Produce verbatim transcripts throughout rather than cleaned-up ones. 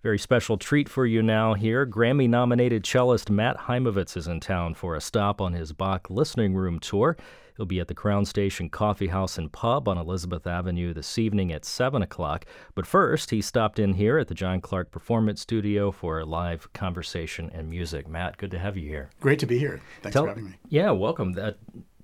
Very special treat for you now here. Grammy-nominated cellist Matt Heimovitz is in town for a stop on his Bach Listening Room tour. He'll be at the Crown Station Coffee House and Pub on Elizabeth Avenue this evening at seven o'clock. But first, he stopped in here at the John Clark Performance Studio for a live conversation and music. Matt, good to have you here. Great to be here. Thanks tell, for having me. Yeah, welcome. Uh,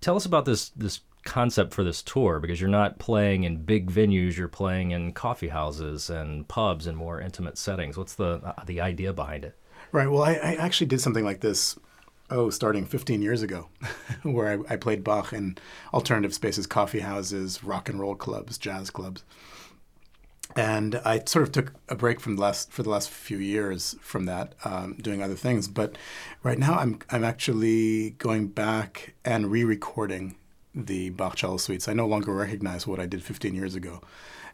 tell us about this this concept for this tour, because you're not playing in big venues, you're playing in coffee houses and pubs and more intimate settings. What's the uh, the idea behind it? Right. Well, I, I actually did something like this Oh, starting fifteen years ago, where I, I played Bach in alternative spaces, coffee houses, rock and roll clubs, jazz clubs. And I sort of took a break from the last for the last few years from that, um, doing other things. But right now I'm I'm actually going back and re-recording the Bach Cello Suites. I no longer recognize what I did fifteen years ago.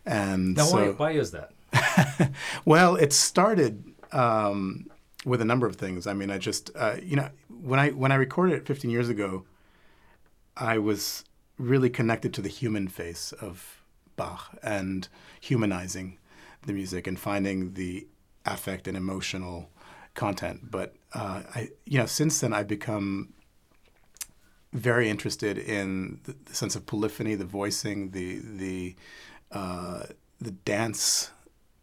And now, so, why, why is that? Well, it started... Um, With a number of things. I mean, I just, uh, you know, when I when I recorded it fifteen years ago, I was really connected to the human face of Bach and humanizing the music and finding the affect and emotional content. But, uh, I, you know, since then I've become very interested in the, the sense of polyphony, the voicing, the the uh, the dance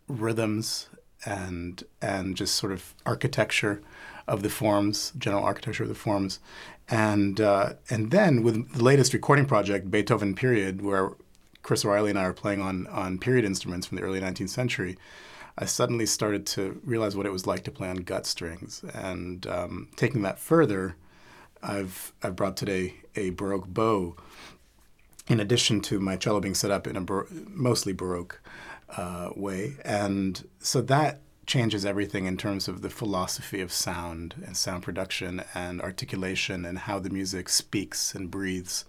rhythms, and and just sort of architecture of the forms, general architecture of the forms. And uh, and then with the latest recording project, Beethoven Period, where Chris O'Reilly and I are playing on, on period instruments from the early nineteenth century, I suddenly started to realize what it was like to play on gut strings. And um, taking that further, I've I've brought today a Baroque bow, in addition to my cello being set up in a bar- mostly Baroque Uh, way. And so that changes everything in terms of the philosophy of sound and sound production and articulation and how the music speaks and breathes.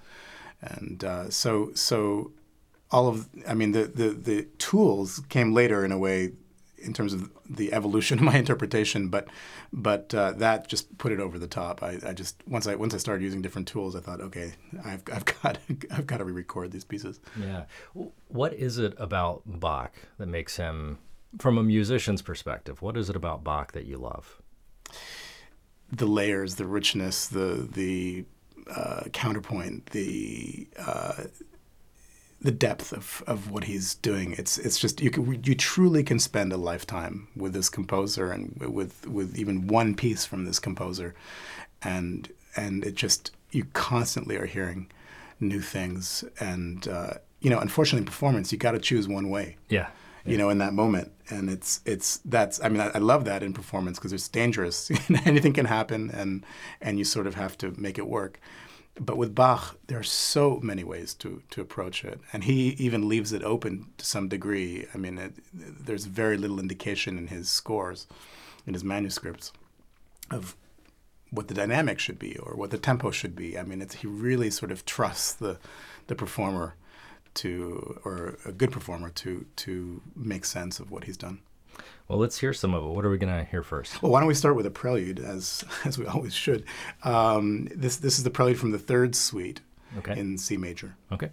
And uh, so so all of, I mean, the, the, the tools came later in a way in terms of the evolution of my interpretation, but but uh, that just put it over the top. I, I just once I once I started using different tools, I thought, okay, I've I've got I've got to re-record these pieces. Yeah, what is it about Bach that makes him, from a musician's perspective, what is it about Bach that you love? The layers, the richness, the the uh, counterpoint, the. Uh, the depth of, of what he's doing. It's it's just, you can, you truly can spend a lifetime with this composer and with with even one piece from this composer. And and it just, you constantly are hearing new things. And, uh, you know, unfortunately in performance, you got to choose one way. Yeah. You know, in that moment. And it's, it's, that's, I mean, I, I love that in performance because it's dangerous. Anything can happen and and you sort of have to make it work. But with Bach, there are so many ways to, to approach it. And he even leaves it open to some degree. I mean, it, there's very little indication in his scores, in his manuscripts, of what the dynamic should be or what the tempo should be. I mean, it's, he really sort of trusts the the performer to, or a good performer to to make sense of what he's done. Well, let's hear some of it. What are we going to hear first? Well, why don't we start with a prelude, as as we always should. Um, this this is the prelude from the third suite, okay, in C major. Okay.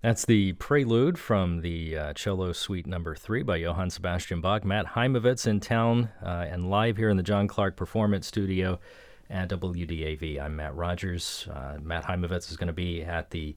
That's the prelude from the uh, Cello Suite Number Three by Johann Sebastian Bach. Matt Heimovitz in town uh, and live here in the John Clark Performance Studio at W D A V. I'm Matt Rogers. Uh, Matt Heimovitz is going to be at the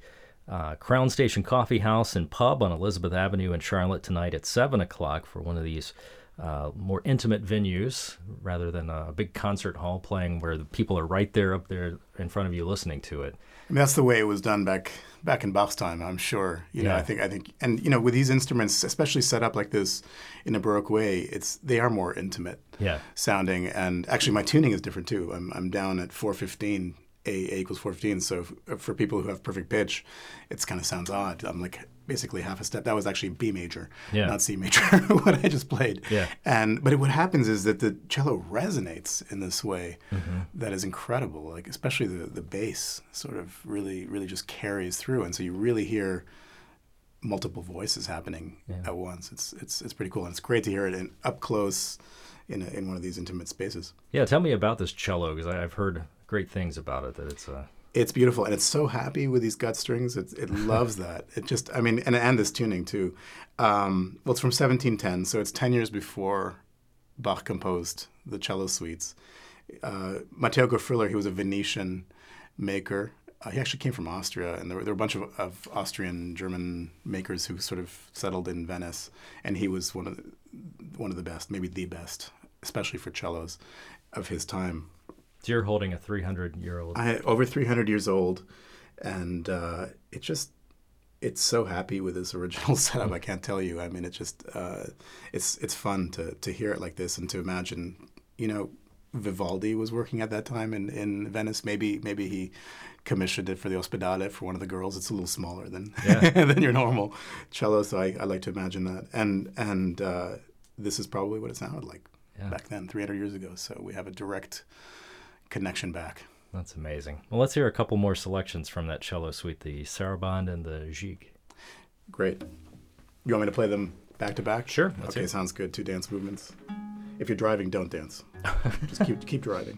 uh, Crown Station Coffee House and Pub on Elizabeth Avenue in Charlotte tonight at seven o'clock for one of these uh, more intimate venues, rather than a big concert hall playing where the people are right there up there in front of you listening to it. And that's the way it was done back. Back in Bach's time, I'm sure. You know, yeah. I think, I think, and you know, with these instruments, especially set up like this in a Baroque way, it's they are more intimate, yeah, sounding. And actually, my tuning is different too. I'm I'm down at four fifteen. A, a equals four fifteen. So f- for people who have perfect pitch, it's kind of sounds odd. I'm like basically half a step. That was actually B major, yeah. not C major. What I just played. Yeah. And but it, what happens is that the cello resonates in this way mm-hmm. that is incredible. Like especially the the bass sort of really really just carries through, and so you really hear multiple voices happening yeah. at once. It's it's it's pretty cool, and it's great to hear it in, up close in a, in one of these intimate spaces. Yeah. Tell me about this cello because I've heard great things about it, that it's uh it's beautiful, and it's so happy with these gut strings. It it loves that. It just, I mean, and and this tuning too. Um, well, it's from seventeen ten, so it's ten years before Bach composed the cello suites. Uh, Matteo Goffriller, he was a Venetian maker. Uh, he actually came from Austria, and there were, there were a bunch of, of Austrian, German makers who sort of settled in Venice, and he was one of the, one of the best, maybe the best, especially for cellos, of his time. So you're holding a three hundred year old. I over three hundred years old, and uh, it just it's so happy with this original setup. I can't tell you. I mean, it just uh, it's it's fun to to hear it like this and to imagine. You know, Vivaldi was working at that time in, in Venice. Maybe maybe he commissioned it for the Ospedale for one of the girls. It's a little smaller than yeah. than your normal cello. So I, I like to imagine that. And and uh, this is probably what it sounded like yeah. back then, three hundred years ago. So we have a direct connection back. That's amazing. Well, let's hear a couple more selections from that cello suite, the Sarabande and the Gigue. Great. You want me to play them back to back? Sure. Let's okay, sounds good. Two dance movements. If you're driving, don't dance. Just keep keep driving.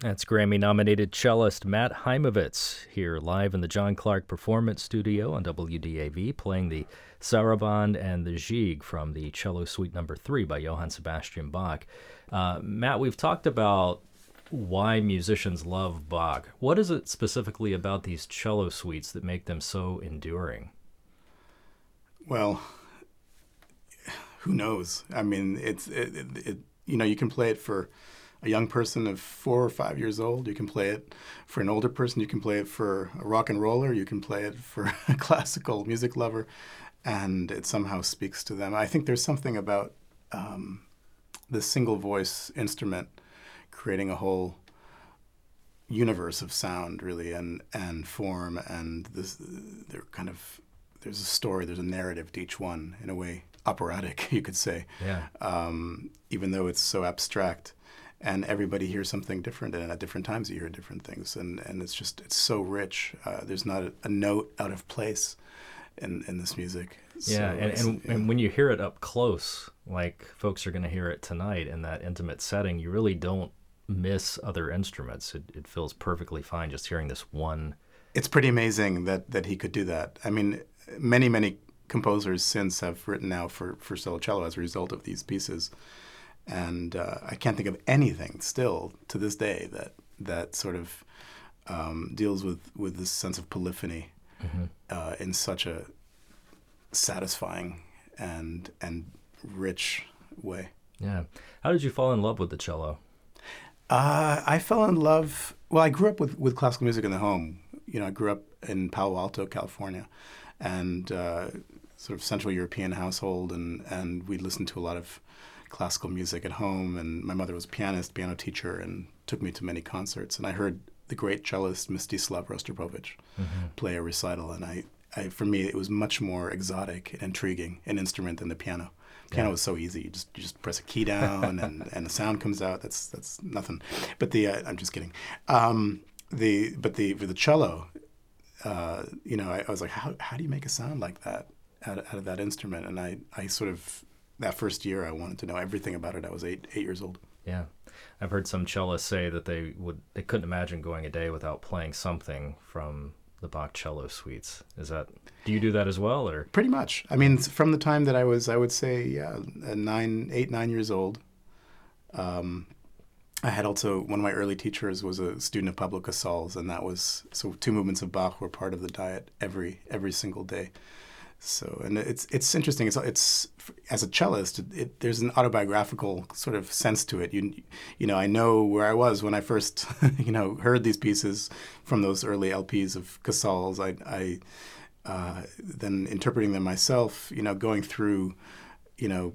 That's Grammy-nominated cellist Matt Heimovitz here live in the John Clark Performance Studio on W D A V, playing the Saraband and the Gigue from the Cello Suite number three by Johann Sebastian Bach. Uh, Matt, we've talked about why musicians love Bach. What is it specifically about these cello suites that make them so enduring? Well, who knows? I mean, it's it, it, it you know, you can play it for a young person of four or five years old, you can play it for an older person, you can play it for a rock and roller, you can play it for a classical music lover, and it somehow speaks to them. I think there's something about um, the single voice instrument creating a whole universe of sound, really, and and form, and this, they're kind of, there's a story, there's a narrative to each one, in a way, operatic, you could say, yeah. um, even though it's so abstract. And everybody hears something different, and at different times you hear different things, and, and it's just, it's so rich. Uh, there's not a, a note out of place in, in this music. Yeah, so and, and, yeah, and when you hear it up close, like folks are going to hear it tonight in that intimate setting, you really don't miss other instruments. It, it feels perfectly fine just hearing this one. It's pretty amazing that, that he could do that. I mean, many, many composers since have written now for, for solo cello as a result of these pieces. And uh, I can't think of anything still to this day that that sort of um, deals with, with this sense of polyphony mm-hmm. uh, in such a satisfying and and rich way. Yeah. How did you fall in love with the cello? Uh, I fell in love, well, I grew up with, with classical music in the home. You know, I grew up in Palo Alto, California, and uh, sort of Central European household, and, and we listened to a lot of classical music at home, and my mother was a pianist, piano teacher, and took me to many concerts. And I heard the great cellist Mstislav Rostropovich mm-hmm. play a recital, and I, I, for me, it was much more exotic and intriguing an instrument than the piano. Piano yeah. was so easy; you just you just press a key down, and, and the sound comes out. That's that's nothing. But the uh, I'm just kidding. Um, the but the for the cello, uh, you know, I, I was like, how how do you make a sound like that out of, out of that instrument? And I I sort of that first year, I wanted to know everything about it. I was eight eight years old. Yeah. I've heard some cellists say that they would they couldn't imagine going a day without playing something from the Bach Cello Suites. Is that, do you do that as well? Or pretty much. I mean, from the time that I was, I would say, yeah, nine, eight, nine years old. Um, I had also, one of my early teachers was a student of Pablo Casals, and that was, so two movements of Bach were part of the diet every every single day. So, and it's it's interesting. It's it's as a cellist, it, it, there's an autobiographical sort of sense to it. You you know, I know where I was when I first you know heard these pieces from those early L Ps of Casals. I I uh, then interpreting them myself. You know, going through you know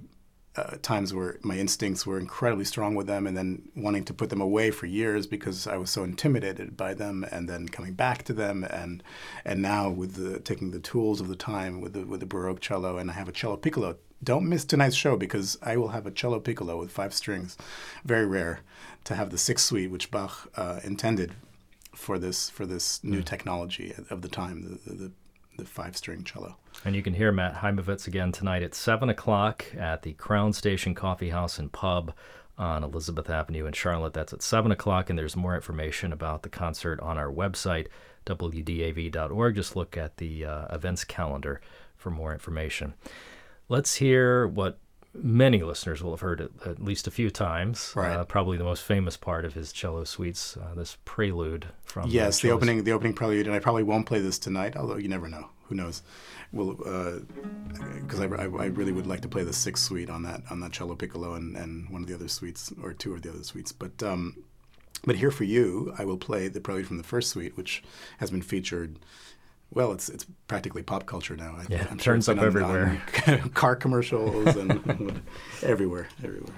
uh, times where my instincts were incredibly strong with them, and then wanting to put them away for years because I was so intimidated by them, and then coming back to them, and and now with the, taking the tools of the time with the with the Baroque cello, and I have a cello piccolo Don't miss tonight's show because I will have a cello piccolo with five strings. Very rare to have the sixth suite, which Bach uh, intended for this for this new mm. technology of the time, the, the, the five-string cello. And you can hear Matt Heimovitz again tonight at seven o'clock at the Crown Station Coffee House and Pub on Elizabeth Avenue in Charlotte. That's at seven o'clock, and there's more information about the concert on our website, W D A V dot org. Just look at the uh, events calendar for more information. Let's hear what many listeners will have heard at, at least a few times. Right. Uh, probably the most famous part of his cello suites, uh, this prelude from yes, the, the opening, the opening prelude, and I probably won't play this tonight. Although you never know, who knows? Well, because uh, I, I, I really would like to play the sixth suite on that on that cello piccolo and, and one of the other suites or two of the other suites. But um, but here for you, I will play the prelude from the first suite, which has been featured. Well, it's it's practically pop culture now. I, yeah, I'm it turns sure up everywhere. Car commercials and everywhere, everywhere.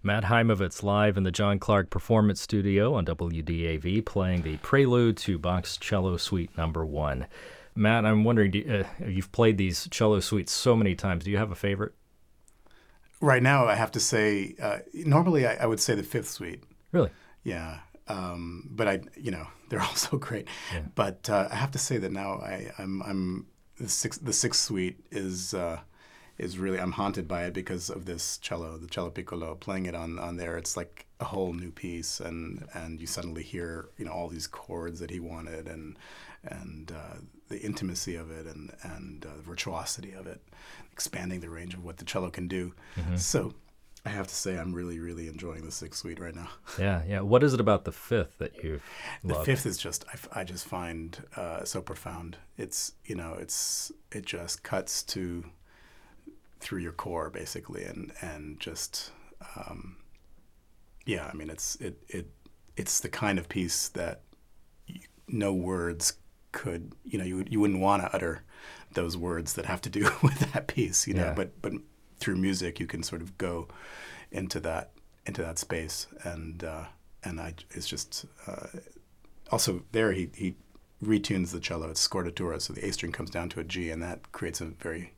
Matt Heimovitz live in the John Clark Performance Studio on W D A V, playing the prelude to Bach's Cello Suite Number One. Matt, I'm wondering, do you, uh, you've played these cello suites so many times. Do you have a favorite? Right now, I have to say, uh, normally I, I would say the fifth suite. Really? Yeah, um, but I, you know, they're all so great. Yeah. But uh, I have to say that now I, I'm, I'm the sixth. The sixth suite is. Uh, is really, I'm haunted by it because of this cello, the cello piccolo, playing it on, on there. It's like a whole new piece, and, and you suddenly hear, you know, all these chords that he wanted, and and uh, the intimacy of it, and, and uh, the virtuosity of it, expanding the range of what the cello can do. Mm-hmm. So I have to say I'm really, really enjoying the sixth suite right now. Yeah, yeah. What is it about the fifth that you've loved? The fifth is just, I, I just find uh, so profound. It's, you know, it's it just cuts to... through your core, basically, and and just um, yeah, I mean, it's it it it's the kind of piece that you, no words could, you know, you you wouldn't want to utter those words that have to do with that piece, you know. Yeah. But but through music, you can sort of go into that into that space, and uh, and I it's just uh, also there he he retunes the cello. It's scordatura, so the A string comes down to a G, and that creates a very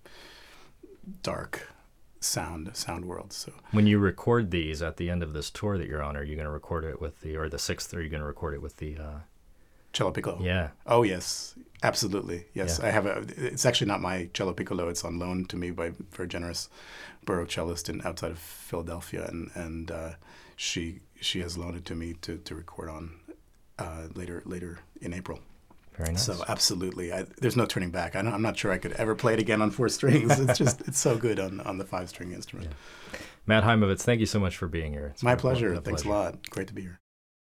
dark sound sound world. So when you record these at the end of this tour that you're on, are you going to record it with the, or the sixth, are you going to record it with the uh cello piccolo? Yeah. Oh yes, absolutely. Yes, yeah. I have a, it's actually not my cello piccolo, it's on loan to me by a very generous borough cellist in outside of Philadelphia, and and uh she she has loaned it to me to to record on uh later later in April. Very nice. So absolutely, I, there's no turning back. I don't, I'm not sure I could ever play it again on four strings. It's just it's so good on, on the five string instrument. Yeah. Matt Heimovitz, thank you so much for being here. It's my pleasure. Thanks a lot. Great to be here.